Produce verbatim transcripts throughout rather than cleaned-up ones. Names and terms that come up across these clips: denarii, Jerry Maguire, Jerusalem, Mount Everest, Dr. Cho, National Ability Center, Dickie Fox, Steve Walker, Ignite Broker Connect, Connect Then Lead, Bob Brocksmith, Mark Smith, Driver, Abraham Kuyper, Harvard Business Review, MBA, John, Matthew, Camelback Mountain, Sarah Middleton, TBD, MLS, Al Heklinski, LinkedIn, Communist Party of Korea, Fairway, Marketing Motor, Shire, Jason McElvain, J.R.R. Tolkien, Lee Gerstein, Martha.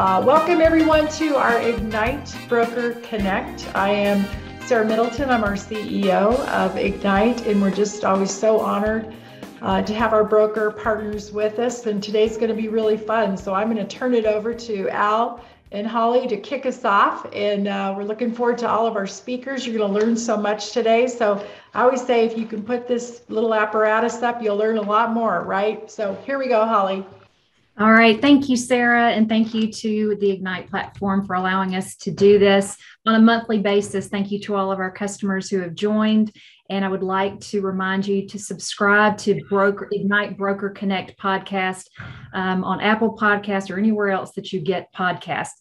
Uh, welcome everyone to our Ignite Broker Connect. I am Sarah Middleton. I'm our C E O of Ignite, and we're just always so honored uh, to have our broker partners with us. And today's going to be really fun. So I'm going to turn it over to Al and Holly to kick us off. And uh, we're looking forward to all of our speakers. You're going to learn so much today. So I always say, if you can put this little apparatus up, you'll learn a lot more, right? So here we go, Holly. All right. Thank you, Sarah. And thank you to the Ignite platform for allowing us to do this on a monthly basis. Thank you to all of our customers who have joined. And I would like to remind you to subscribe to Broker, Ignite Broker Connect podcast um, on Apple Podcasts or anywhere else that you get podcasts.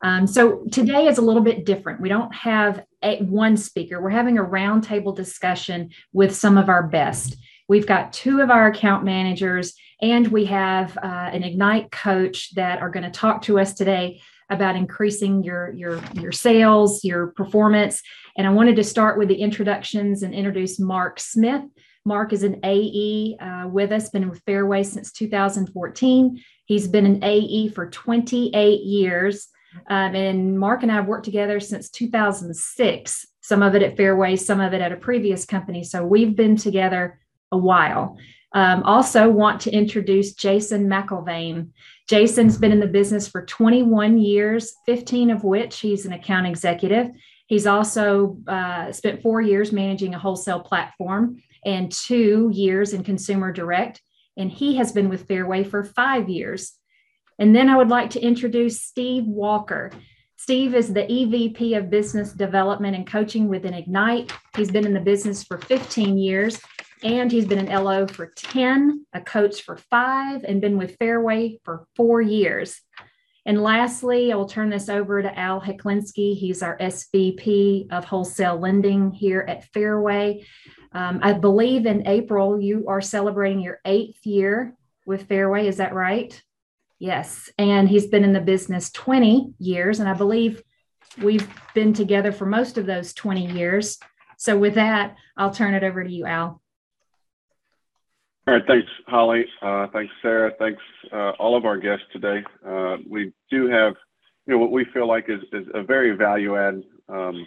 Um, so today is a little bit different. We don't have a, one speaker. We're having a roundtable discussion with some of our best. We've got two of our account managers, and we have uh, an Ignite coach that are going to talk to us today about increasing your, your, your sales, your performance. And I wanted to start with the introductions and introduce Mark Smith. Mark is an A E uh, with us, been with Fairway since two thousand fourteen. He's been an A E for twenty-eight years. Um, and Mark and I have worked together since two thousand six, some of it at Fairway, some of it at a previous company. So we've been together a while. Um, also want to introduce Jason McElvain. Jason's been in the business for twenty-one years, fifteen of which he's an account executive. He's also uh, spent four years managing a wholesale platform and two years in consumer direct. And he has been with Fairway for five years. And then I would like to introduce Steve Walker. Steve is the E V P of Business Development and Coaching within Ignite. He's been in the business for fifteen years. And he's been an L O for ten, a coach for five, and been with Fairway for four years. And lastly, I will turn this over to Al Heklinski. He's our S V P of Wholesale Lending here at Fairway. Um, I believe in April, you are celebrating your eighth year with Fairway. Is that right? Yes. And he's been in the business twenty years. And I believe we've been together for most of those twenty years. So with that, I'll turn it over to you, Al. All right. Thanks, Holly. Uh, thanks, Sarah. Thanks, uh, all of our guests today. Uh, we do have, you know, what we feel like is, is a very value-add um,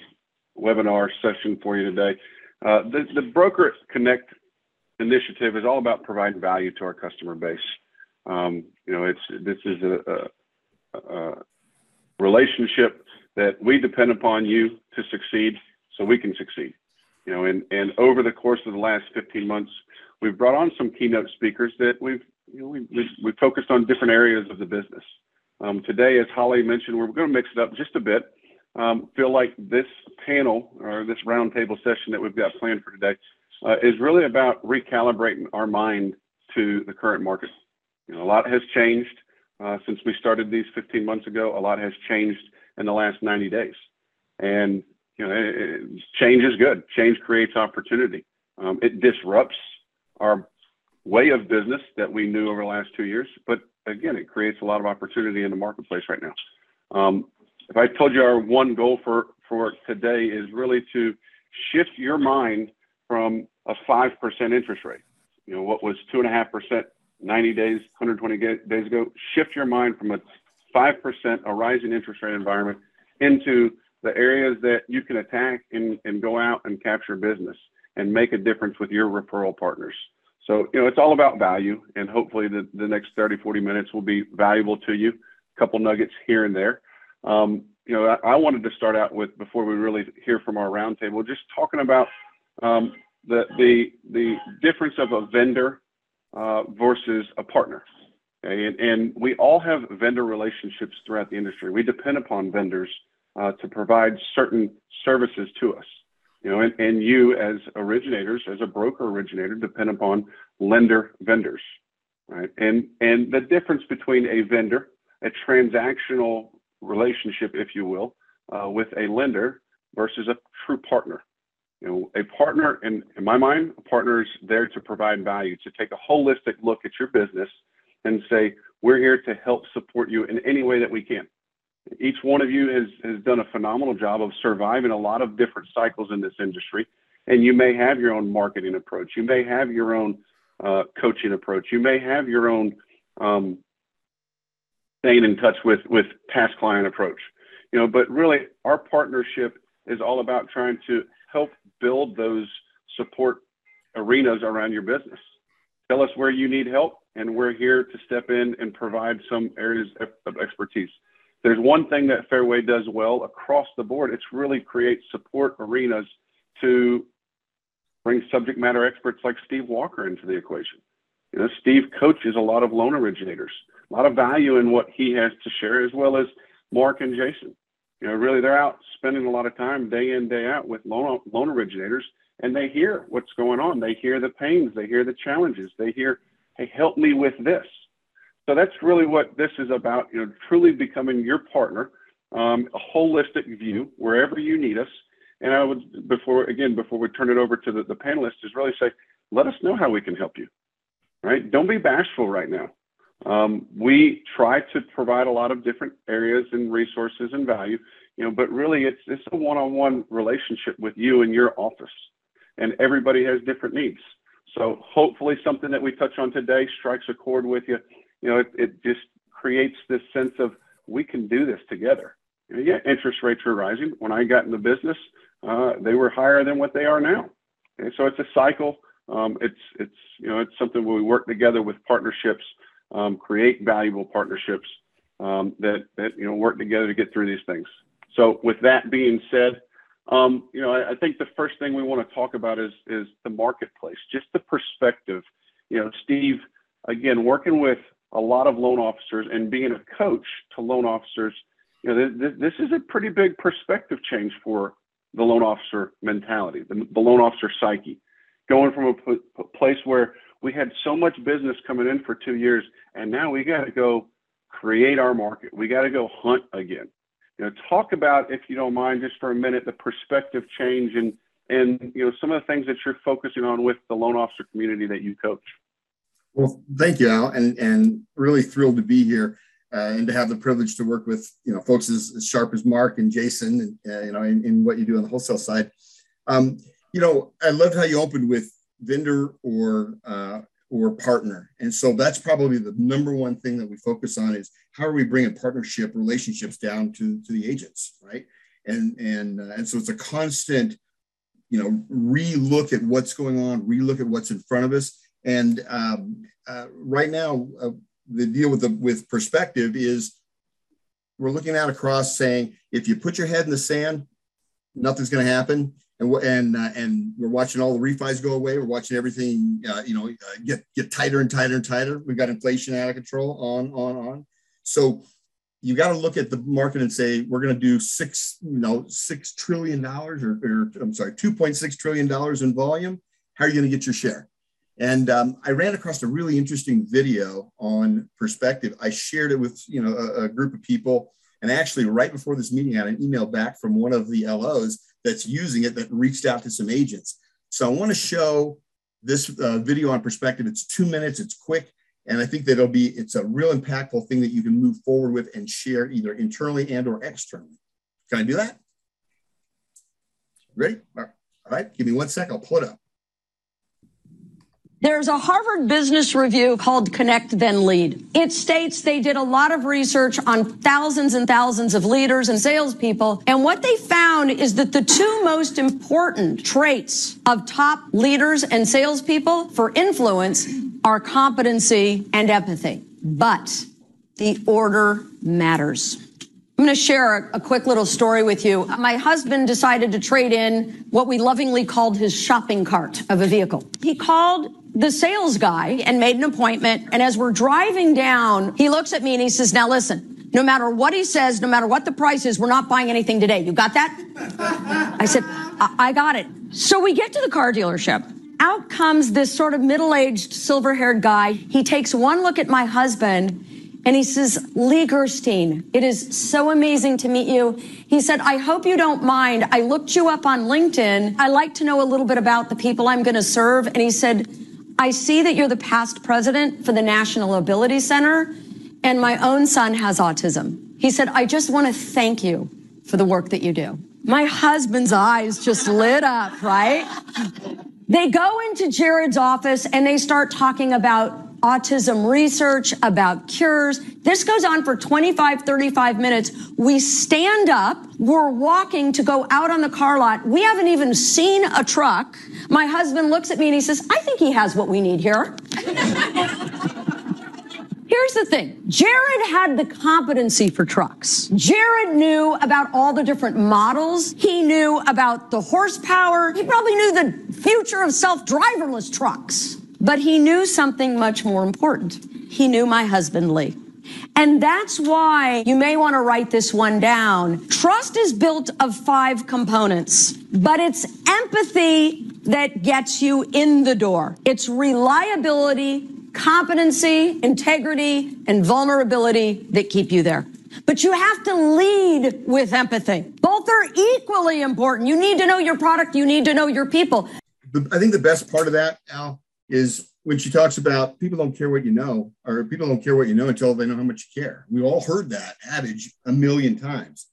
webinar session for you today. Uh, the, the Broker Connect initiative is all about providing value to our customer base. Um, you know, it's this is a, a, a relationship that we depend upon you to succeed, so we can succeed. You know, and and over the course of the last fifteen months. We've brought on some keynote speakers that we've, you know, we've, we've, we've focused on different areas of the business. Um, today, as Holly mentioned, we're going to mix it up just a bit. Um, feel like this panel or this roundtable session that we've got planned for today uh, is really about recalibrating our mind to the current market. You know, a lot has changed uh, since we started these fifteen months ago. A lot has changed in the last ninety days, and you know, it, it, change is good. Change creates opportunity. Um, it disrupts our way of business that we knew over the last two years. But again, it creates a lot of opportunity in the marketplace right now. Um, if I told you our one goal for, for today is really to shift your mind from a five percent interest rate, you know, what was two and a half percent, ninety days, one hundred twenty days ago, shift your mind from a five percent, a rising interest rate environment into the areas that you can attack and, and go out and capture business and make a difference with your referral partners. So, you know, it's all about value, and hopefully the, the next thirty, forty minutes will be valuable to you. A couple nuggets here and there. Um, you know, I, I wanted to start out with, before we really hear from our roundtable, just talking about um, the, the, the difference of a vendor uh, versus a partner. Okay? And, and we all have vendor relationships throughout the industry. We depend upon vendors uh, to provide certain services to us. You know, and, and you as originators, as a broker originator, depend upon lender vendors, right? And and the difference between a vendor, a transactional relationship, if you will, uh, with a lender versus a true partner. You know, a partner, in, in my mind, a partner is there to provide value, to take a holistic look at your business and say, we're here to help support you in any way that we can. Each one of you has, has done a phenomenal job of surviving a lot of different cycles in this industry. And you may have your own marketing approach. You may have your own uh, coaching approach. You may have your own um, staying in touch with with past client approach. You know, but really our partnership is all about trying to help build those support arenas around your business. Tell us where you need help, and we're here to step in and provide some areas of expertise. There's one thing that Fairway does well across the board. It's really create support arenas to bring subject matter experts like Steve Walker into the equation. You know, Steve coaches a lot of loan originators, a lot of value in what he has to share, as well as Mark and Jason. You know, really they're out spending a lot of time day in, day out with loan, loan originators, and they hear what's going on. They hear the pains, they hear the challenges, they hear, hey, help me with this. So that's really what this is about, you know, truly becoming your partner, um, a holistic view wherever you need us. And I would, before, again, before we turn it over to the, the panelists, is really say, let us know how we can help you, right? Don't be bashful right now. Um, we try to provide a lot of different areas and resources and value, you know, but really it's, it's a one-on-one relationship with you and your office, and everybody has different needs. So hopefully something that we touch on today strikes a chord with you. You know, it, it just creates this sense of we can do this together. You know, yeah, interest rates are rising. When I got in the business, uh, they were higher than what they are now. And so it's a cycle. Um, it's, it's, you know, it's something where we work together with partnerships, um, create valuable partnerships um, that, that, you know, work together to get through these things. So with that being said, um, you know, I, I think the first thing we want to talk about is, is the marketplace, just the perspective. You know, Steve, again, working with a lot of loan officers and being a coach to loan officers, you know, th th this is a pretty big perspective change for the loan officer mentality, the, the loan officer psyche, going from a p place where we had so much business coming in for two years, and now we got to go create our market. We got to go hunt again. You know, talk about, if you don't mind, just for a minute, the perspective change and, and, you know, some of the things that you're focusing on with the loan officer community that you coach. Well, thank you, Al, and, and really thrilled to be here uh, and to have the privilege to work with, you know, folks as, as sharp as Mark and Jason, and, uh, you know, in, in what you do on the wholesale side. Um, you know, I love how you opened with vendor or, uh, or partner. And so that's probably the number one thing that we focus on is how are we bringing partnership relationships down to, to the agents, right? And, and, uh, and so it's a constant, you know, relook at what's going on, relook at what's in front of us. And um, uh, right now, uh, the deal with the, with perspective is we're looking out across saying, if you put your head in the sand, nothing's going to happen. And we're, and, uh, and we're watching all the refis go away. We're watching everything, uh, you know, uh, get, get tighter and tighter and tighter. We've got inflation out of control, on, on, on. So you got to look at the market and say, we're going to do six, you know, six trillion dollars or, or I'm sorry, two point six trillion dollars in volume. How are you going to get your share? And um, I ran across a really interesting video on perspective. I shared it with, you know, a, a group of people. And actually, right before this meeting, I had an email back from one of the L Os that's using it that reached out to some agents. So I want to show this uh, video on perspective. It's two minutes. It's quick. And I think that it'll be, it's a real impactful thing that you can move forward with and share either internally and or externally. Can I do that? Ready? All right. Give me one sec. I'll pull it up. There's a Harvard Business Review called Connect Then Lead. It states they did a lot of research on thousands and thousands of leaders and salespeople. And what they found is that the two most important traits of top leaders and salespeople for influence are competency and empathy. But the order matters. I'm going to share a quick little story with you. My husband decided to trade in what we lovingly called his shopping cart of a vehicle. He called the sales guy and made an appointment. And as we're driving down, he looks at me and he says, now listen, no matter what he says, no matter what the price is, we're not buying anything today. You got that? I said, I, I got it. So we get to the car dealership. Out comes this sort of middle-aged, silver-haired guy. He takes one look at my husband and he says, Lee Gerstein, it is so amazing to meet you. He said, I hope you don't mind. I looked you up on LinkedIn. I like to know a little bit about the people I'm going to serve. And he said, I see that you're the past president for the National Ability Center, and my own son has autism. He said, I just want to thank you for the work that you do. My husband's eyes just lit up, right? They go into Jared's office and they start talking about autism research, about cures. This goes on for twenty-five, thirty-five minutes. We stand up, we're walking to go out on the car lot. We haven't even seen a truck. My husband looks at me and he says, I think he has what we need here. Here's the thing. Jared had the competency for trucks. Jared knew about all the different models. He knew about the horsepower. He probably knew the future of self-driverless trucks. But he knew something much more important. He knew my husband, Lee. And that's why you may want to write this one down. Trust is built of five components, but it's empathy that gets you in the door. It's reliability, competency, integrity, and vulnerability that keep you there. But you have to lead with empathy. Both are equally important. You need to know your product. You need to know your people. I think the best part of that, Al, is when she talks about people don't care what you know, or people don't care what you know until they know how much you care. We've all heard that adage a million times.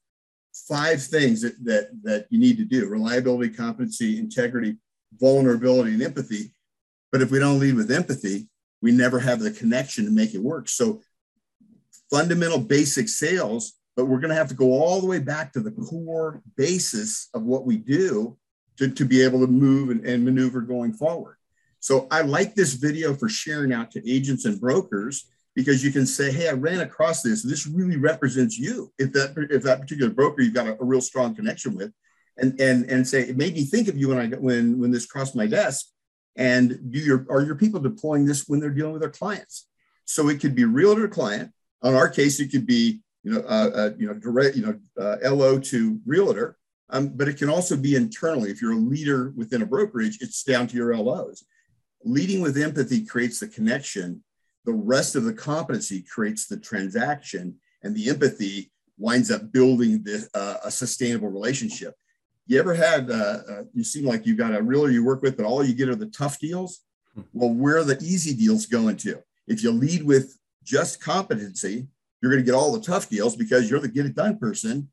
Five things that, that, that you need to do: reliability, competency, integrity, vulnerability, and empathy. But if we don't lead with empathy, we never have the connection to make it work. So fundamental basic sales, but we're going to have to go all the way back to the core basis of what we do to, to be able to move and, and maneuver going forward. So I like this video for sharing out to agents and brokers, because you can say, hey, I ran across this. This really represents you. If that, if that particular broker you've got a, a real strong connection with, and, and, and say, it made me think of you when I when when this crossed my desk. And do your, are your people deploying this when they're dealing with their clients? So it could be realtor to client. On our case, it could be, you know, uh, uh, you know, direct, you know, uh, L O to realtor, um, but it can also be internally. If you're a leader within a brokerage, it's down to your L Os. Leading with empathy creates the connection. The rest of the competency creates the transaction, and the empathy winds up building this, uh, a sustainable relationship. You ever had, uh, uh, you seem like you've got a realtor you work with, but all you get are the tough deals? Well, where are the easy deals going to? If you lead with just competency, you're going to get all the tough deals because you're the get it done person,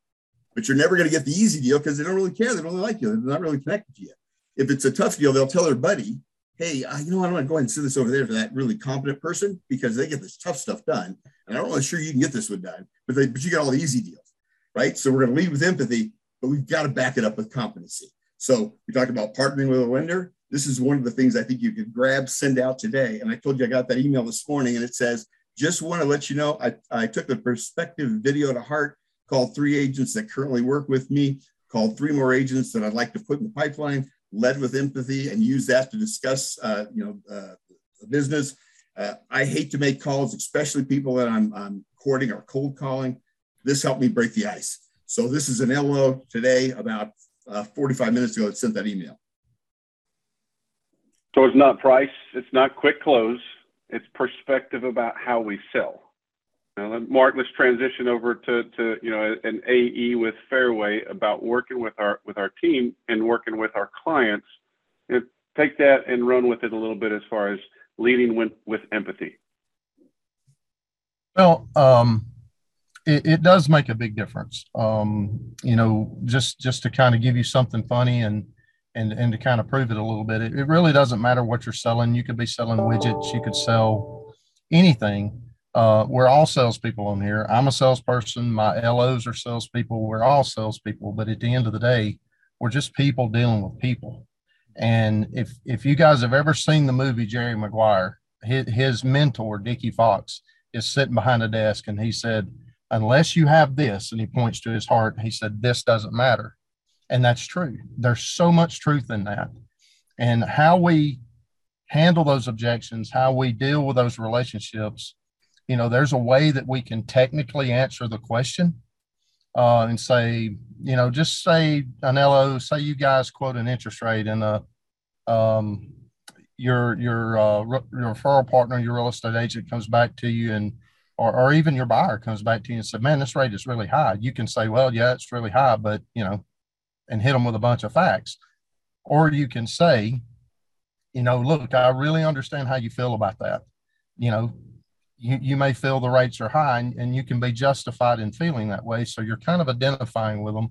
but you're never going to get the easy deal because they don't really care. They don't really like you. They're not really connected to you. If it's a tough deal, they'll tell their buddy, hey, you know, I don't want to go ahead and send this over there to that really competent person because they get this tough stuff done. And I'm not really sure you can get this one done, but, they, but you get all the easy deals, right? So we're going to lead with empathy, but we've got to back it up with competency. So we talked about partnering with a lender. This is one of the things I think you could grab, send out today. And I told you I got that email this morning, and it says, just want to let you know, I, I took the perspective video to heart, called three agents that currently work with me, called three more agents that I'd like to put in the pipeline, led with empathy, and use that to discuss, uh, you know, uh, the business. Uh, I hate to make calls, especially people that I'm, I'm courting or cold calling. This helped me break the ice. So this is an L O today, about uh, forty-five minutes ago, that sent that email. So it's not price, it's not quick close, it's perspective about how we sell. Now, Mark, let's transition over to, to you know, an A E with Fairway about working with our with our team and working with our clients. You know, take that and run with it a little bit as far as leading with, with empathy. Well, um, it, it does make a big difference. Um, you know, just just to kind of give you something funny and and and to kind of prove it a little bit. It, it really doesn't matter what you're selling. You could be selling widgets. You could sell anything. Uh, we're all salespeople on here. I'm a salesperson. My L Os are salespeople. We're all salespeople. But at the end of the day, we're just people dealing with people. And if if you guys have ever seen the movie Jerry Maguire, his, his mentor, Dickie Fox, is sitting behind a desk. And he said, unless you have this, and he points to his heart, he said, this doesn't matter. And that's true. There's so much truth in that. And how we handle those objections, how we deal with those relationships, you know, there's a way that we can technically answer the question uh, and say, you know, just say an L O, say you guys quote an interest rate and uh, um, your your, uh, re your referral partner, your real estate agent comes back to you and, or, or even your buyer comes back to you and said, man, this rate is really high. You can say, well, yeah, it's really high, but, you know, and hit them with a bunch of facts. Or you can say, you know, look, I really understand how you feel about that. You know, You, you may feel the rates are high, and, and you can be justified in feeling that way. So you're kind of identifying with them.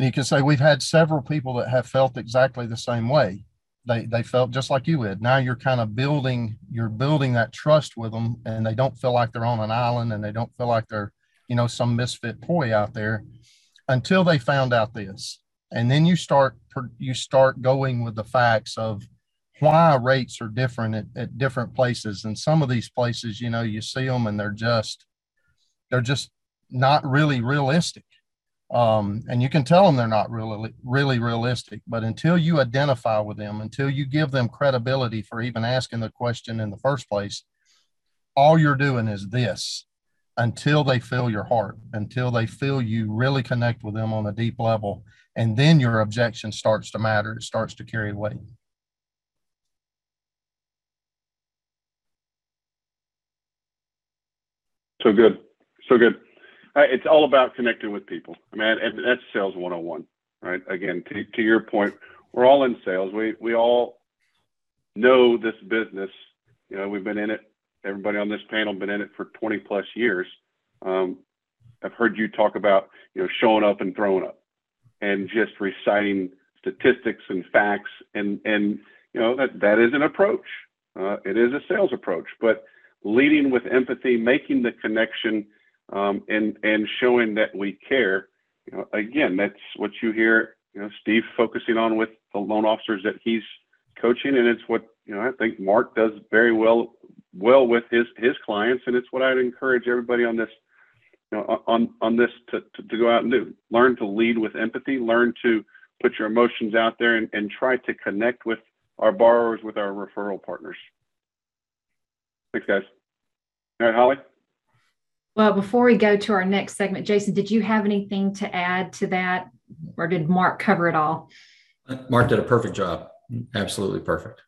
And you can say, we've had several people that have felt exactly the same way. They they felt just like you would. Now you're kind of building, you're building that trust with them, and they don't feel like they're on an island, and they don't feel like they're, you know, some misfit toy out there, until they found out this. And then you start, you start going with the facts of why rates are different at, at different places. And some of these places, you know, you see them and they're just, they're just not really realistic. Um, and you can tell them they're not really, really realistic, but until you identify with them, until you give them credibility for even asking the question in the first place, all you're doing is this until they feel your heart, until they feel you really connect with them on a deep level. And then your objection starts to matter. It starts to carry weight. So good. So good. It's all about connecting with people. I mean, and that's sales one oh one, right? Again, to, to your point, we're all in sales. We we all know this business. You know, we've been in it. Everybody on this panel been in it for twenty plus years. Um, I've heard you talk about, you know, showing up and throwing up, and just reciting statistics and facts, and and you know that that is an approach. Uh, it is a sales approach, but leading with empathy, making the connection. Um, and, and showing that we care, you know, again, that's what you hear, you know, Steve focusing on with the loan officers that he's coaching. And it's what, you know, I think Mark does very well, well with his, his clients. And it's what I'd encourage everybody on this, you know, on, on this to, to, to go out and do, learn to lead with empathy, learn to put your emotions out there, and, and try to connect with our borrowers, with our referral partners. Thanks, guys. All right, Holly. Well, before we go to our next segment, Jason, did you have anything to add to that, or did Mark cover it all? Mark did a perfect job. Absolutely perfect.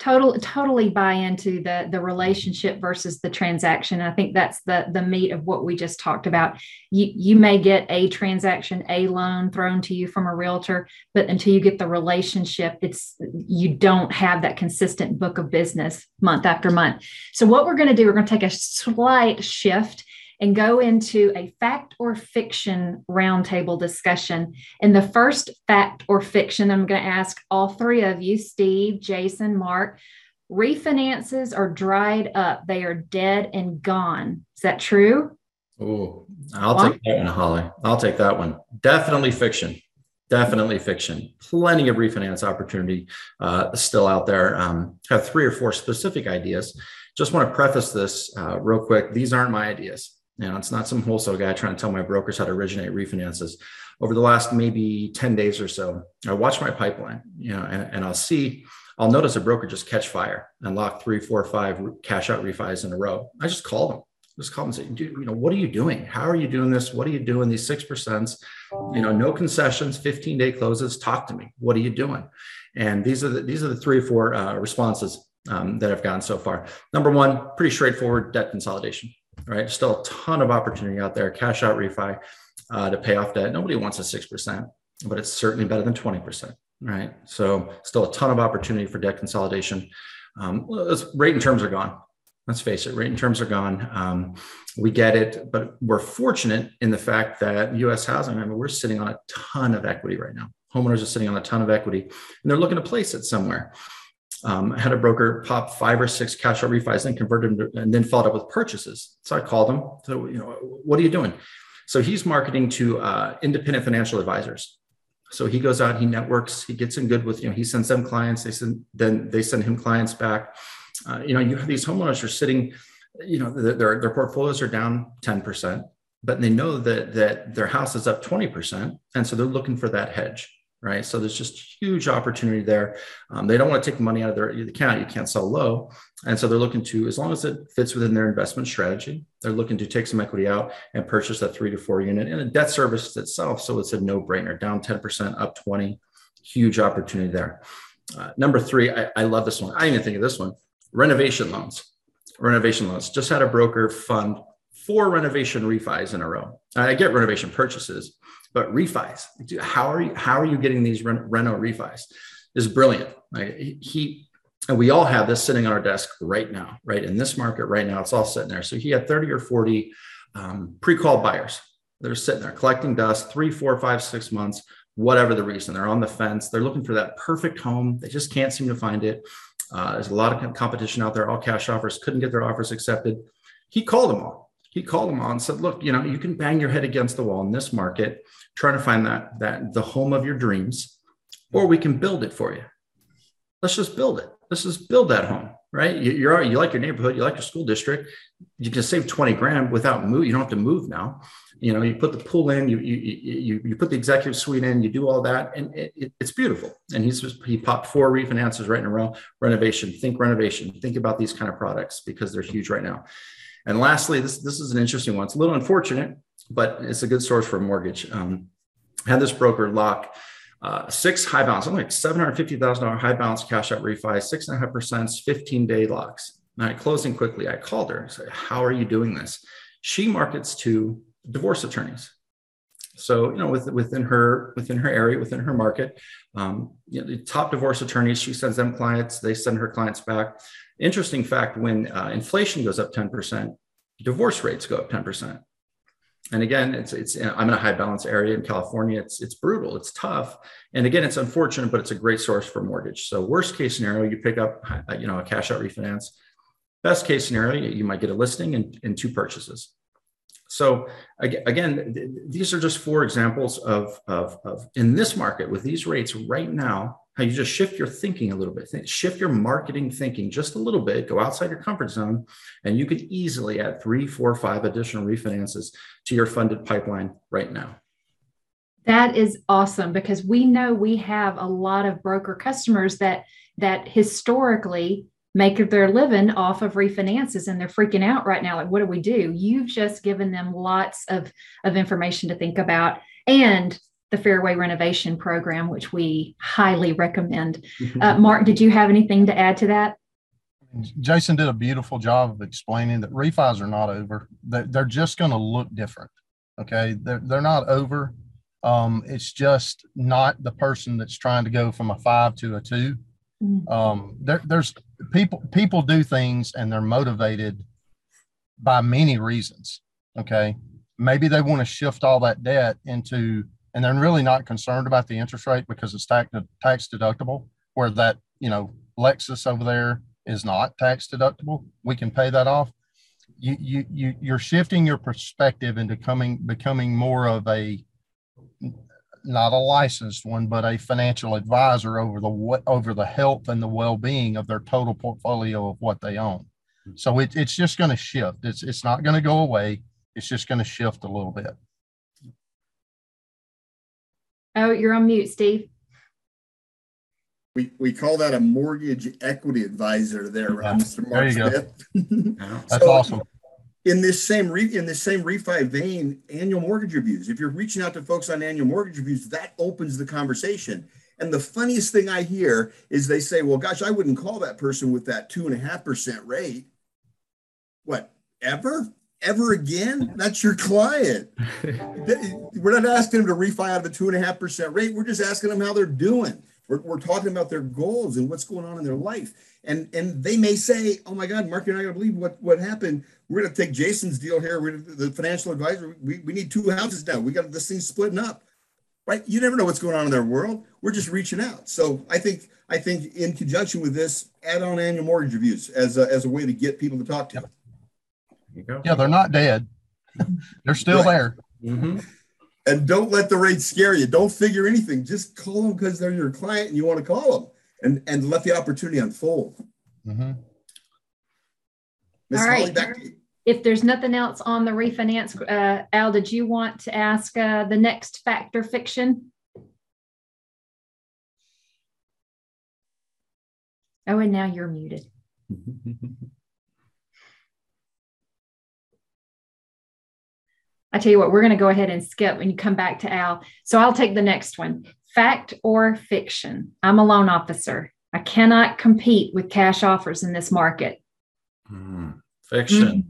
Total, totally buy into the, the relationship versus the transaction. I think that's the, the meat of what we just talked about. You, you may get a transaction, a loan thrown to you from a realtor, but until you get the relationship, it's, you don't have that consistent book of business month after month. So what we're going to do, we're going to take a slight shift and go into a fact or fiction roundtable discussion. And the first fact or fiction, I'm going to ask all three of you, Steve, Jason, Mark, refinances are dried up. They are dead and gone. Is that true? Oh, I'll Why? take that one, Holly. I'll take that one. Definitely fiction. Definitely fiction. Plenty of refinance opportunity uh, still out there. Um, have three or four specific ideas. Just want to preface this uh, real quick. These aren't my ideas. You know, it's not some wholesale guy trying to tell my brokers how to originate refinances. Over the last maybe ten days or so, I watch my pipeline, you know, and, and I'll see, I'll notice a broker just catch fire and lock three, four, five cash out refis in a row. I just call them, just call them and say, dude, you know, what are you doing? How are you doing this? What are you doing? These six percent, you know, no concessions, fifteen day closes, talk to me. What are you doing? And these are the, these are the three or four uh, responses um, that I've gotten so far. Number one, pretty straightforward, debt consolidation. Right, still a ton of opportunity out there. Cash out refi uh, to pay off debt. Nobody wants a six percent, but it's certainly better than twenty percent. Right, so still a ton of opportunity for debt consolidation. Um, rate and terms are gone. Let's face it, rate and terms are gone. Um, we get it, but we're fortunate in the fact that U S housing. I mean, we're sitting on a ton of equity right now. Homeowners are sitting on a ton of equity, and they're looking to place it somewhere. Um, I had a broker pop five or six cash out refis and converted them to, and then followed up with purchases. So I called him. So, you know, what are you doing? So he's marketing to uh, independent financial advisors. So he goes out, he networks, he gets in good with, you know, he sends them clients. They send, then they send him clients back. Uh, you know, you have these homeowners are sitting, you know, their, their portfolios are down ten percent, but they know that, that their house is up twenty percent. And so they're looking for that hedge. Right. So there's just huge opportunity there. Um, they don't want to take money out of their account. You can't sell low. And so they're looking to, as long as it fits within their investment strategy, they're looking to take some equity out and purchase that three to four unit and a debt service itself. So it's a no brainer, down ten percent, up twenty, huge opportunity there. Uh, number three, I, I love this one. I didn't even think of this one. Renovation loans, renovation loans. Just had a broker fund four renovation refis in a row. I get renovation purchases, but refis, how are you, how are you getting these reno refis? This is brilliant. Like he, and we all have this sitting on our desk right now, right? In this market right now, it's all sitting there. So he had thirty or forty um, pre-call buyers that are sitting there collecting dust, three, four, five, six months, whatever the reason. They're on the fence. They're looking for that perfect home. They just can't seem to find it. Uh, there's a lot of competition out there. All cash offers, couldn't get their offers accepted. He called them all. He called them all and said, look, you know, you can bang your head against the wall in this market, trying to find that, that the home of your dreams, or we can build it for you. Let's just build it. Let's just build that home, right? You, you're, you like your neighborhood. You like your school district. You can save twenty grand without move. You don't have to move now. You know, you put the pool in, you, you, you, you put the executive suite in, you do all that, and it, it, it's beautiful. And he's just, he popped four refinances right in a row. Renovation, think renovation, think about these kind of products because they're huge right now. And lastly, this, this is an interesting one. It's a little unfortunate, but it's a good source for a mortgage. Um, had this broker lock uh, six high bounce, only like seven hundred fifty thousand dollars high bounce cash out refi, six and a half percent, fifteen day locks. And I closing quickly. I called her and said, how are you doing this? She markets to divorce attorneys. So, you know, with, within her, within her area, within her market, um, you know, the top divorce attorneys, she sends them clients, they send her clients back. Interesting fact, when uh, inflation goes up ten percent, divorce rates go up ten percent. And again, it's, it's, I'm in a high balance area in California. It's, it's brutal, it's tough. And again, it's unfortunate, but it's a great source for mortgage. So worst case scenario, you pick up, you know, a cash out refinance. Best case scenario, you might get a listing and, and two purchases. So again, th- these are just four examples of, of, of in this market with these rates right now, how you just shift your thinking a little bit, shift your marketing thinking just a little bit, go outside your comfort zone, and you could easily add three, four, five additional refinances to your funded pipeline right now. That is awesome because we know we have a lot of broker customers that that historically make their living off of refinances and they're freaking out right now. Like, what do we do? You've just given them lots of, of information to think about and the Fairway renovation program, which we highly recommend. Uh, Mark, did you have anything to add to that? Jason did a beautiful job of explaining that refis are not over. They're just going to look different. Okay. They're, they're not over. Um, it's just not the person that's trying to go from a five to a two. Mm-hmm. Um, there, there's people, people do things and they're motivated by many reasons. Okay. Maybe they want to shift all that debt into, and they're really not concerned about the interest rate because it's tax, tax deductible, where that, you know, Lexus over there is not tax deductible. We can pay that off. You, you, you, you're shifting your perspective into coming, becoming more of a, not a licensed one, but a financial advisor over the, over the health and the well-being of their total portfolio of what they own. So it, it's just going to shift. It's, it's not going to go away. It's just going to shift a little bit. Oh, you're on mute, Steve. We we call that a mortgage equity advisor there, right, yeah. Mister Mark Smith. That's so awesome. In this same re, in this same refi vein, annual mortgage reviews. If you're reaching out to folks on annual mortgage reviews, that opens the conversation. And the funniest thing I hear is they say, "Well, gosh, I wouldn't call that person with that two and a half percent rate." What ever? Ever again? That's your client. We're not asking them to refi out of a two and a half percent rate. We're just asking them how they're doing. We're, we're talking about their goals and what's going on in their life. And and they may say, "Oh my God, Mark, you're not going to believe what, what happened. We're going to take Jason's deal here. We're the financial advisor. We, we need two houses now. We got this thing splitting up." Right? You never know what's going on in their world. We're just reaching out. So I think I think in conjunction with this, add on annual mortgage reviews as a, as a way to get people to talk to them. You go. Yeah, they're not dead. They're still right there. Mm-hmm. And don't let the rates scare you. Don't figure anything. Just call them because they're your client and you want to call them, and, and let the opportunity unfold. Mm-hmm. All Holly, right. Back to you. If there's nothing else on the refinance, uh, Al, did you want to ask uh, the next fact or fiction? Oh, and now you're muted. I tell you what, we're going to go ahead and skip when you come back to Al. So I'll take the next one. Fact or fiction? I'm a loan officer. I cannot compete with cash offers in this market. Mm, fiction. Mm.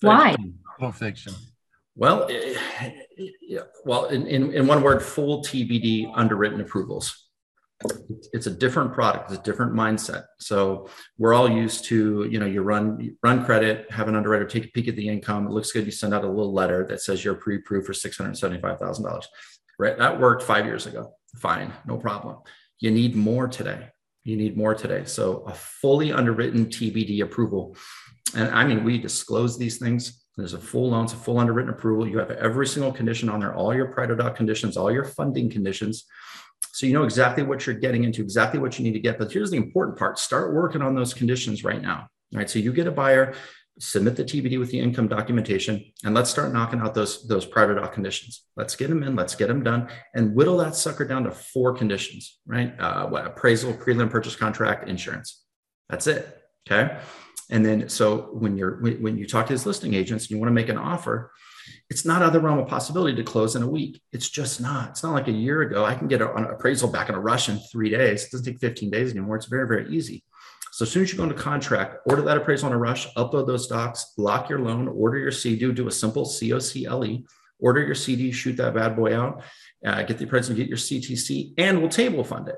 Why? Well, fiction. Well, it, it, well in, in, in one word, full T B D underwritten approvals. It's a different product. It's a different mindset. So we're all used to, you know, you run you run credit, have an underwriter take a peek at the income. It looks good. You send out a little letter that says you're pre-approved for six hundred seventy-five thousand dollars. right? That worked five years ago. Fine, no problem. You need more today. You need more today. So a fully underwritten T B D approval. And I mean, we disclose these things. There's a full loan, it's a full underwritten approval. You have every single condition on there, all your prior doc conditions, all your funding conditions. So you know exactly what you're getting into, exactly what you need to get. But here's the important part. Start working on those conditions right now, right? So you get a buyer, submit the T B D with the income documentation, and let's start knocking out those, those private doc conditions. Let's get them in, let's get them done, and whittle that sucker down to four conditions, right? Uh, what, appraisal, prelim, purchase contract, insurance. That's it, okay? And then, so when you're, when you talk to these listing agents and you want to make an offer, it's not out of the realm of possibility to close in a week. It's just not. It's not like a year ago. I can get an appraisal back in a rush in three days. It doesn't take fifteen days anymore. It's very, very easy. So as soon as you go into contract, order that appraisal in a rush, upload those docs, lock your loan, order your C D, do a simple C O C L E, order your C D, shoot that bad boy out, uh, get the appraisal, get your C T C, and we'll table fund it,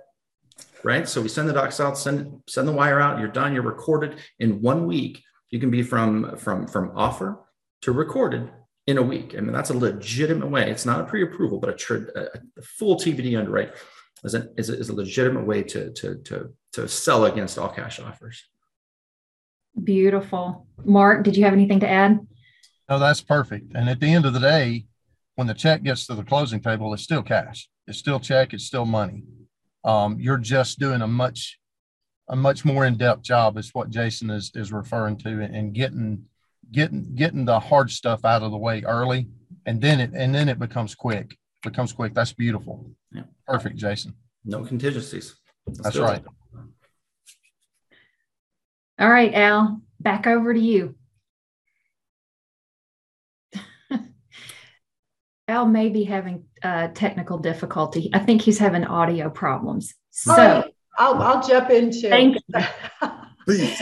right? So we send the docs out, send, send the wire out, you're done, you're recorded. In one week, you can be from, from, from offer to recorded in a week. I mean, that's a legitimate way. It's not a pre-approval, but a, tr- a full T B D underwrite is a, is a, is a legitimate way to, to, to, to sell against all cash offers. Beautiful. Mark, did you have anything to add? No, that's perfect. And at the end of the day, when the check gets to the closing table, it's still cash. It's still check. It's still money. Um, you're just doing a much, a much more in-depth job is what Jason is, is referring to, and getting, getting, getting the hard stuff out of the way early. And then it, and then it becomes quick, becomes quick. That's beautiful. Yeah. Perfect, Jason. No contingencies. Let's That's right. It. All right, Al, back over to you. Al may be having uh, technical difficulty. I think he's having audio problems. So right. I'll, I'll jump into. Thank you. Please.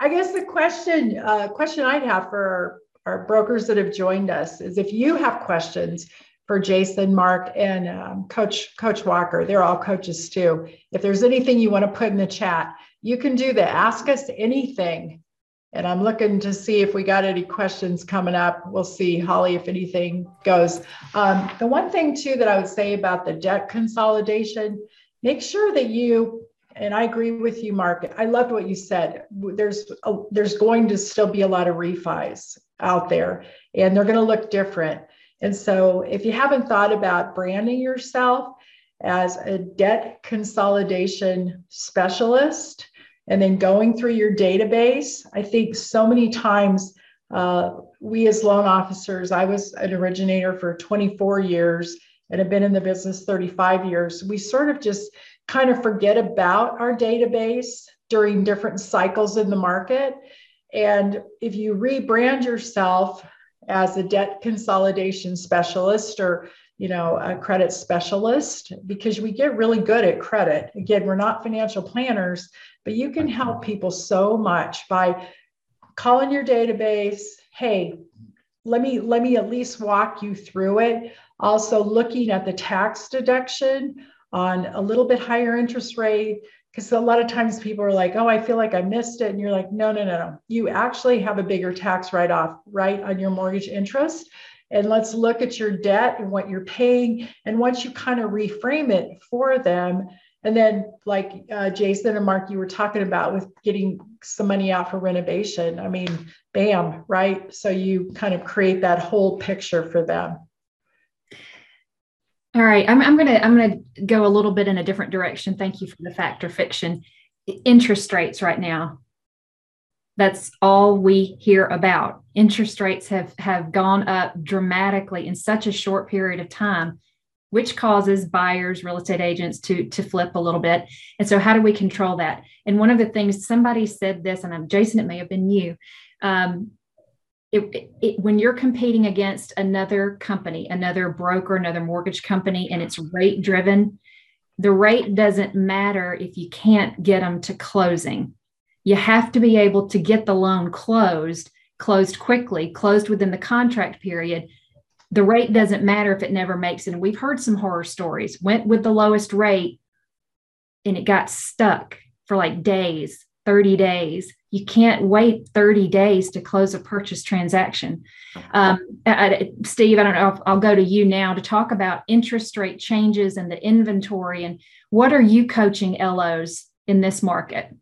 I guess the question, uh, question I'd have for our, our brokers that have joined us is if you have questions for Jason, Mark, and um, Coach Coach Walker, they're all coaches too. If there's anything you want to put in the chat, you can do that. Ask us anything. And I'm looking to see if we got any questions coming up. We'll see, Holly, if anything goes. Um, the one thing too that I would say about the debt consolidation, make sure that you, and I agree with you, Mark, I loved what you said. There's a, there's going to still be a lot of refis out there, and they're going to look different. And so if you haven't thought about branding yourself as a debt consolidation specialist, and then going through your database, I think so many times uh, we as loan officers, I was an originator for twenty-four years and have been in the business thirty-five years. We sort of just kind of forget about our database during different cycles in the market. And if you rebrand yourself as a debt consolidation specialist or, you know, a credit specialist, because we get really good at credit. Again, we're not financial planners, but you can help people so much by calling your database. Hey, let me, let me at least walk you through it. Also looking at the tax deduction on a little bit higher interest rate, because a lot of times people are like, oh, I feel like I missed it. And you're like, no, no, no, no. You actually have a bigger tax write-off, right, on your mortgage interest. And let's look at your debt and what you're paying. And once you kind of reframe it for them, and then like uh, Jason and Mark, you were talking about with getting some money out for renovation. I mean, bam, right? So you kind of create that whole picture for them. All right. I'm, I'm going to, I'm going to go a little bit in a different direction. Thank you for the fact or fiction. Interest rates right now. That's all we hear about. Interest rates have, have gone up dramatically in such a short period of time, which causes buyers, real estate agents to, to flip a little bit. And so how do we control that? And one of the things somebody said this, and I'm Jason, it may have been you. Um, It, it, when you're competing against another company, another broker, another mortgage company, and it's rate driven, the rate doesn't matter if you can't get them to closing. You have to be able to get the loan closed, closed quickly, closed within the contract period. The rate doesn't matter if it never makes it. And we've heard some horror stories, went with the lowest rate and it got stuck for like days, thirty days. You can't wait thirty days to close a purchase transaction. Um, I, Steve, I don't know if I'll go to you now to talk about interest rate changes and the inventory. And what are you coaching L Os in this market?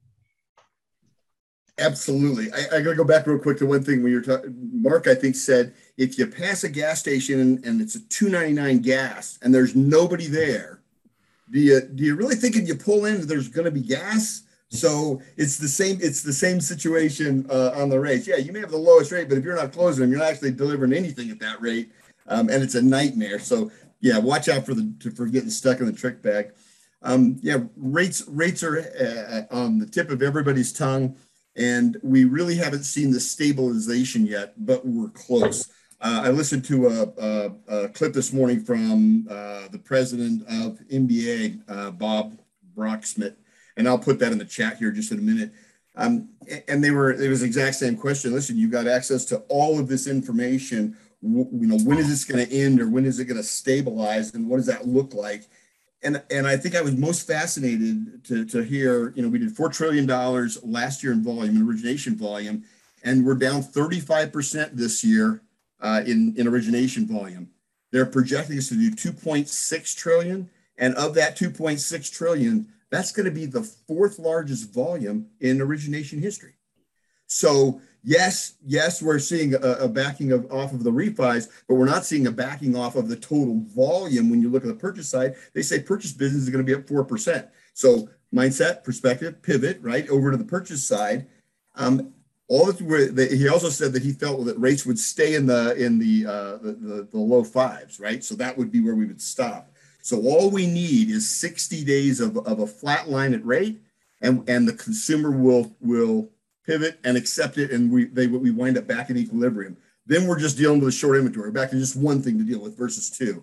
Absolutely. I, I got to go back real quick to one thing. When you're talking, Mark, I think, said, if you pass a gas station and, and it's a two ninety-nine gas and there's nobody there, do you, do you really think if you pull in, there's going to be gas? So it's the same, it's the same situation uh, on the rates. Yeah, you may have the lowest rate, but if you're not closing them, you're not actually delivering anything at that rate. Um, and it's a nightmare. So yeah, watch out for the, for getting stuck in the trick bag. Um, yeah, rates, rates are uh, on the tip of everybody's tongue. And we really haven't seen the stabilization yet, but we're close. Uh, I listened to a, a, a clip this morning from uh, the president of M B A, uh, Bob Brocksmith, and I'll put that in the chat here just in a minute. Um, and they were, it was the exact same question. Listen, you got access to all of this information. W- you know, when is this going to end, or when is it going to stabilize, and what does that look like? And, and I think I was most fascinated to, to hear, you know, we did four trillion dollars last year in volume, in origination volume, and we're down thirty-five percent this year uh, in, in origination volume. They're projecting us to do two point six trillion dollars. And of that two point six trillion dollars, that's going to be the fourth largest volume in origination history. So yes, yes, we're seeing a, a backing of, off of the refis, but we're not seeing a backing off of the total volume. When you look at the purchase side, they say purchase business is going to be up four percent. So mindset, perspective, pivot, right, over to the purchase side. Um, all that he also said that he felt that rates would stay in the in the, uh, the, the the low fives, right? So that would be where we would stop. So all we need is sixty days of, of a flat line at rate, and, and the consumer will will pivot and accept it, and we they we wind up back in equilibrium. Then we're just dealing with a short inventory, back to just one thing to deal with versus two.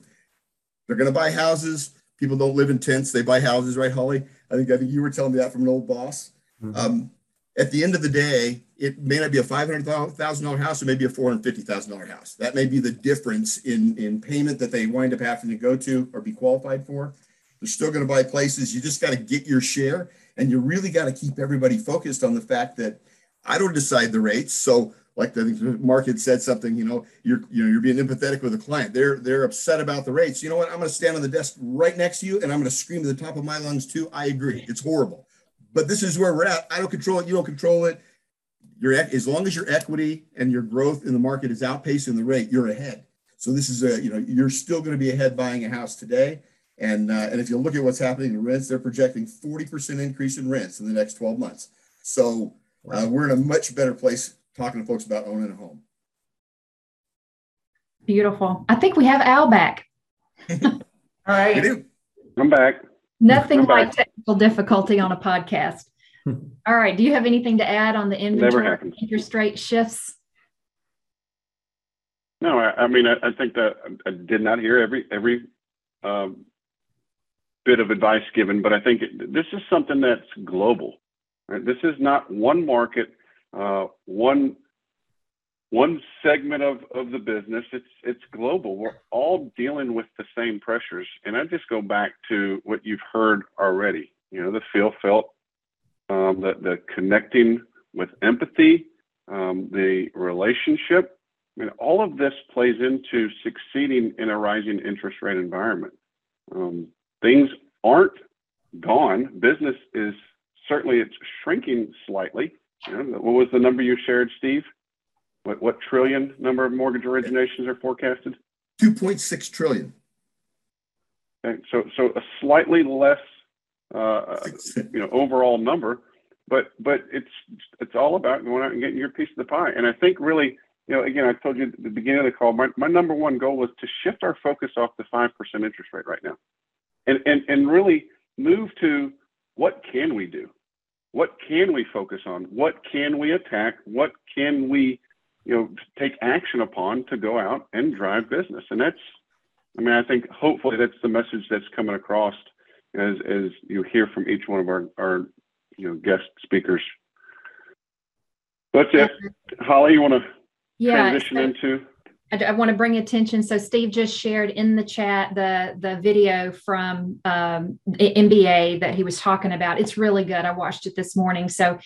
They're going to buy houses. People don't live in tents; they buy houses, right, Holly? I think I think you were telling me that from an old boss. Mm-hmm. Um, at the end of the day, it may not be a five hundred thousand dollars house, it may be a four hundred fifty thousand dollars house. That may be the difference in, in payment that they wind up having to go to or be qualified for. They're still going to buy places. You just got to get your share, and you really got to keep everybody focused on the fact that I don't decide the rates. So like the market said something, you know, you're, you know, you're being empathetic with a the client. They're, they're upset about the rates. You know what? I'm going to stand on the desk right next to you, and I'm going to scream at the top of my lungs too. I agree. It's horrible. But this is where we're at. I don't control it. You don't control it. You're at, as long as your equity and your growth in the market is outpacing the rate, you're ahead. So this is a, you know, you're still going to be ahead buying a house today. And uh, and if you look at what's happening in rents, they're projecting forty percent increase in rents in the next twelve months. So uh, we're in a much better place talking to folks about owning a home. Beautiful. I think we have Al back. All right. We do. I'm back. Nothing I'm like back. Technical difficulty on a podcast. All right. Do you have anything to add on the inventory interest rate shifts? No, I, I mean, I, I think that I did not hear every every um, bit of advice given, but I think it, this is something that's global. Right? This is not one market, uh, one one segment of, of the business. It's it's global. We're all dealing with the same pressures. And I just go back to what you've heard already. You know, the feel felt, um, the, the connecting with empathy, um, the relationship. I mean, all of this plays into succeeding in a rising interest rate environment. Um, things aren't gone. Business is certainly, it's shrinking slightly. You know, what was the number you shared, Steve? What, what trillion number of mortgage originations are forecasted? two point six trillion. Okay, so so a slightly less, uh, you know, overall number, but but it's it's all about going out and getting your piece of the pie. And I think really, you know, again, I told you at the beginning of the call, my, my number one goal was to shift our focus off the five percent interest rate right now, and and and really move to what can we do, what can we focus on, what can we attack, what can we you know, take action upon to go out and drive business. And that's, I mean, I think hopefully that's the message that's coming across as, as you hear from each one of our, our, you know, guest speakers. That's it. Holly, you want to yeah, transition so into? I, I want to bring attention. So Steve just shared in the chat, the, the video from um, M B A that he was talking about. It's really good. I watched it this morning. So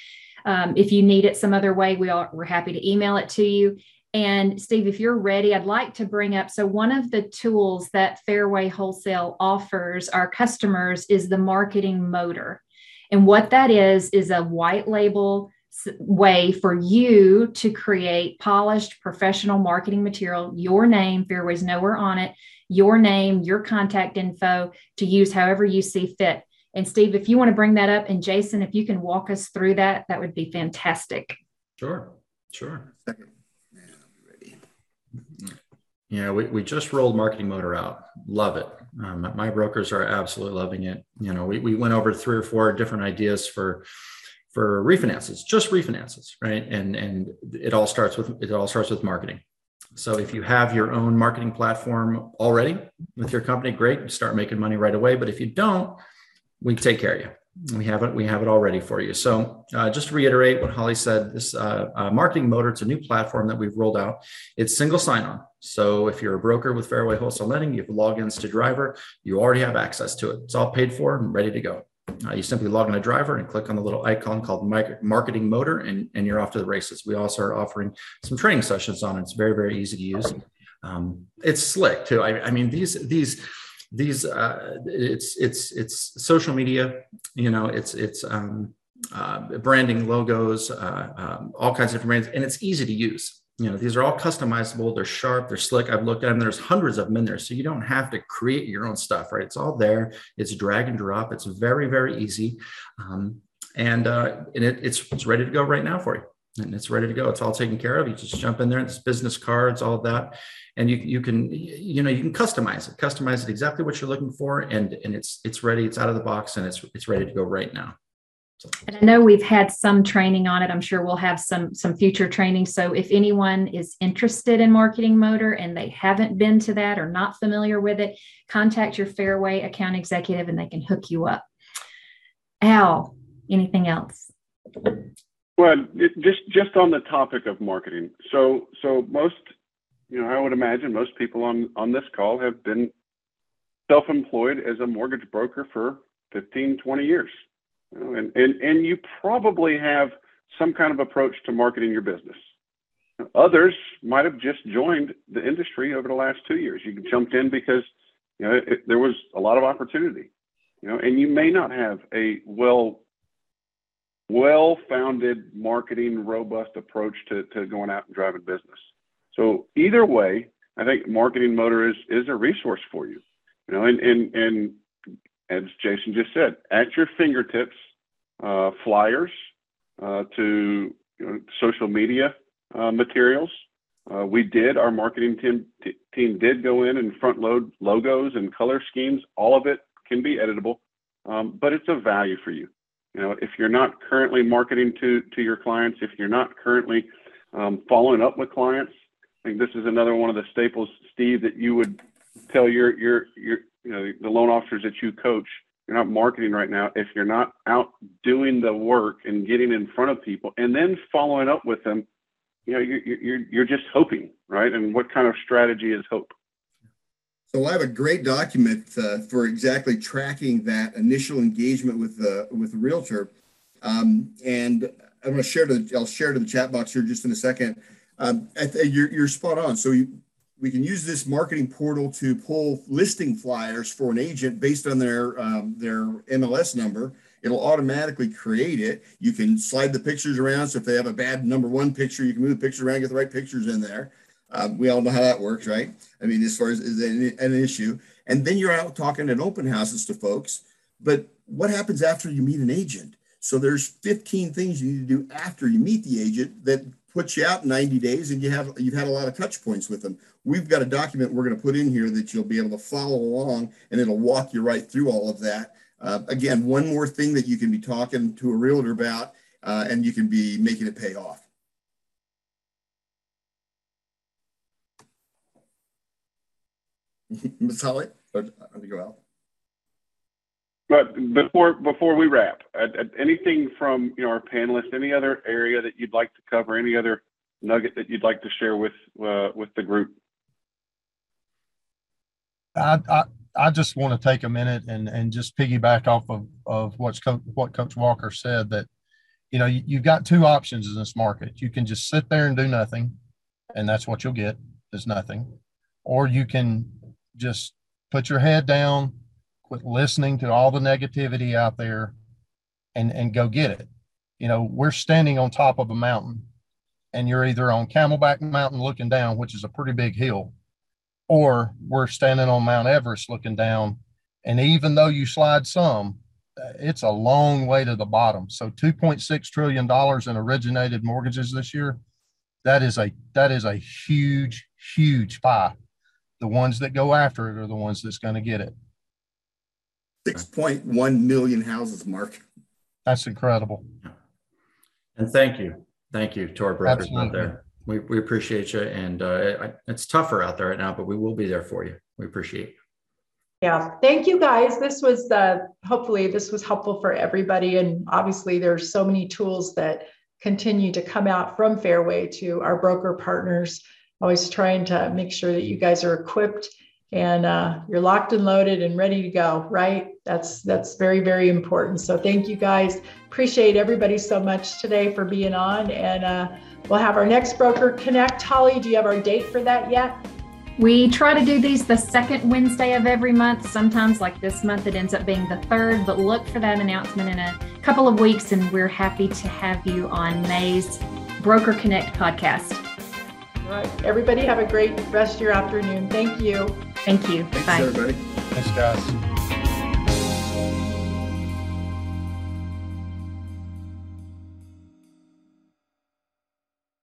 Um, if you need it some other way, we are, we're happy to email it to you. And Steve, if you're ready, I'd like to bring up, so one of the tools that Fairway Wholesale offers our customers is the Marketing Motor. And what that is, is a white label way for you to create polished professional marketing material, your name, Fairway's nowhere on it, your name, your contact info to use however you see fit. And Steve, if you want to bring that up, and Jason, if you can walk us through that, that would be fantastic. Sure, sure. Second. Yeah, we, we just rolled Marketing Motor out. Love it. Um, my brokers are absolutely loving it. You know, we, we went over three or four different ideas for for refinances, just refinances, right? And and it all starts with it all starts with marketing. So if you have your own marketing platform already with your company, great, start making money right away. But if you don't, we take care of you. We have it. We have it all ready for you. So uh, just to reiterate what Holly said, this uh, uh, Marketing Motor, it's a new platform that we've rolled out. It's single sign-on. So if you're a broker with Fairway Wholesale Lending, you have logins to Driver, you already have access to it. It's all paid for and ready to go. Uh, you simply log into Driver and click on the little icon called Marketing Motor, and, and you're off to the races. We also are offering some training sessions on it. It's very, very easy to use. Um, it's slick too. I, I mean, these, these, these, uh, it's, it's, it's social media, you know, it's, it's, um, uh, branding, logos, uh, um, all kinds of different brands, and it's easy to use. You know, these are all customizable. They're sharp. They're slick. I've looked at them. There's hundreds of them in there. So you don't have to create your own stuff, right? It's all there. It's drag and drop. It's very, very easy. Um, and uh, and it, it's, it's ready to go right now for you. And it's ready to go. It's all taken care of. You just jump in there. It's business cards, all of that. And you, you can, you know, you can customize it, customize it exactly what you're looking for. And, and it's, it's ready. It's out of the box and it's, it's ready to go right now. And I know we've had some training on it. I'm sure we'll have some some future training. So if anyone is interested in Marketing Motor and they haven't been to that or not familiar with it, contact your Fairway account executive and they can hook you up. Al, anything else? Well, just just on the topic of marketing. So so most, you know, I would imagine most people on on this call have been self-employed as a mortgage broker for fifteen, twenty years. And, and, and you probably have some kind of approach to marketing your business. Others might have just joined the industry over the last two years. You jumped in because, you know, it, there was a lot of opportunity, you know, and you may not have a well, well-founded marketing, robust approach to, to going out and driving business. So either way, I think Marketing Motor is, is a resource for you, you know, and, and, and as Jason just said, at your fingertips, uh, flyers uh, to you know, social media uh, materials. Uh, we did, our marketing team, t- team did go in and front load logos and color schemes. All of it can be editable, um, but it's a value for you. You know, if you're not currently marketing to, to your clients, if you're not currently um, following up with clients, I think this is another one of the staples, Steve, that you would tell your, your, your, you know, the loan officers that you coach, you're not marketing right now. If you're not out doing the work and getting in front of people and then following up with them, you know, you're, you're, you're just hoping, right? And what kind of strategy is hope? So I have a great document uh, for exactly tracking that initial engagement with the, with the realtor. Um, and I'm going to share to the, I'll share to the chat box here just in a second. Um, I th- you're, you're spot on. So you, We can use this marketing portal to pull listing flyers for an agent based on their um, their M L S number. It'll automatically create it. You can slide the pictures around. So if they have a bad number one picture, you can move the picture around, get the right pictures in there. Um, we all know how that works, right? I mean, as far as is an, an issue. And then you're out talking at open houses to folks. But what happens after you meet an agent? So there's fifteen things you need to do after you meet the agent that puts you out ninety days and you have, you've had a lot of touch points with them. We've got a document we're going to put in here that you'll be able to follow along and it'll walk you right through all of that. Uh, again, one more thing that you can be talking to a realtor about uh, and you can be making it pay off. Miz Holly, I'm going to go out. But before before we wrap, uh, anything from you know our panelists, any other area that you'd like to cover, any other nugget that you'd like to share with uh, with the group? I I, I just want to take a minute and, and just piggyback off of, of what's Co- what Coach Walker said, that you know, you, you've got two options in this market. You can just sit there and do nothing, and that's what you'll get, is nothing. Or you can just put your head down, quit listening to all the negativity out there, and, and go get it. You know, we're standing on top of a mountain, and you're either on Camelback Mountain looking down, which is a pretty big hill, or we're standing on Mount Everest looking down. And even though you slide some, it's a long way to the bottom. So two point six trillion dollars in originated mortgages this year, that is a that is a huge, huge pie. The ones that go after it are the ones that's going to get it. six point one million houses, Mark. That's incredible. And thank you. Thank you to our brokers out there. We, we appreciate you. And uh, it's tougher out there right now, but we will be there for you. We appreciate you. Yeah, thank you guys. This was the, hopefully this was helpful for everybody. And obviously there's so many tools that continue to come out from Fairway to our broker partners, always trying to make sure that you guys are equipped and uh, you're locked and loaded and ready to go, right? That's, that's very, very important. So thank you guys. Appreciate everybody so much today for being on. And uh, we'll have our next Broker Connect. Holly, do you have our date for that yet? We try to do these the second Wednesday of every month. Sometimes, like this month, it ends up being the third, but look for that announcement in a couple of weeks, and we're happy to have you on May's Broker Connect podcast. All right. Everybody have a great rest of your afternoon. Thank you. Thank you. Thanks, Bye. everybody. Thanks, guys.